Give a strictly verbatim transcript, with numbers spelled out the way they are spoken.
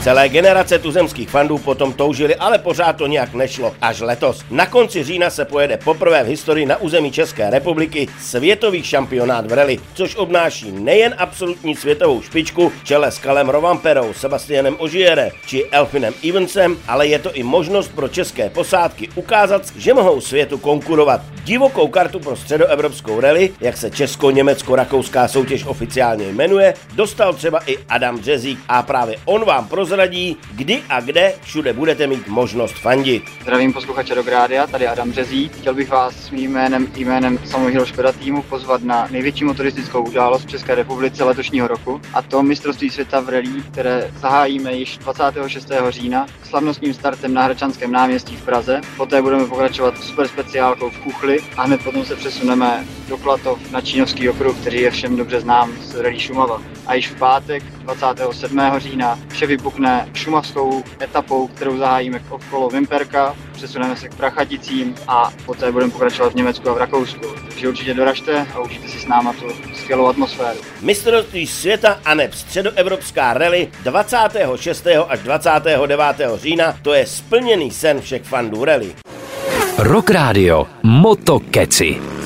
Celé generace tuzemských fandů potom toužili, ale pořád to nějak nešlo. Až letos. Na konci října se pojede poprvé v historii na území České republiky světový šampionát v rally, což obnáší nejen absolutní světovou špičku v čele s Kalem Rovanperou, Sebastianem Ogierem či Elfinem Evansem, ale je to i možnost pro české posádky ukázat, že mohou světu konkurovat. Divokou kartu pro středoevropskou rally, jak se česko-německo-rakouská soutěž oficiálně jmenuje, dostal třeba i Adam Dřezík a právě on vám prozradí, kdy a kde všude budete mít možnost fandit. Zdravím posluchače RockRadia, tady Adam Dřezík. Chtěl bych vás svým jménem jménem samého Škoda týmu pozvat na největší motoristickou událost v České republice letošního roku, a to mistrovství světa v rally, které zahájíme již dvacátého šestého října slavnostním startem na Hradčanském náměstí v Praze. Poté budeme pokračovat super speciálkou v Kuchli a hned potom se přesuneme do Klatov na Čínovský okruh, který je všem dobře znám z rally Šumava. A již v pátek dvacátého sedmého října vše vypukne šumavskou etapou, kterou zahájíme okolo Výmperka, přesuneme se k Prachaticím a poté budeme pokračovat v Německu a v Rakousku. Takže určitě doražte a užijte si s náma tu skvělou atmosféru. Mistrovství světa a neb středoevropská rally dvacátého šestého až dvacátého devátého října, to je splněný sen všech fandů rally. RockRadio Motokecy.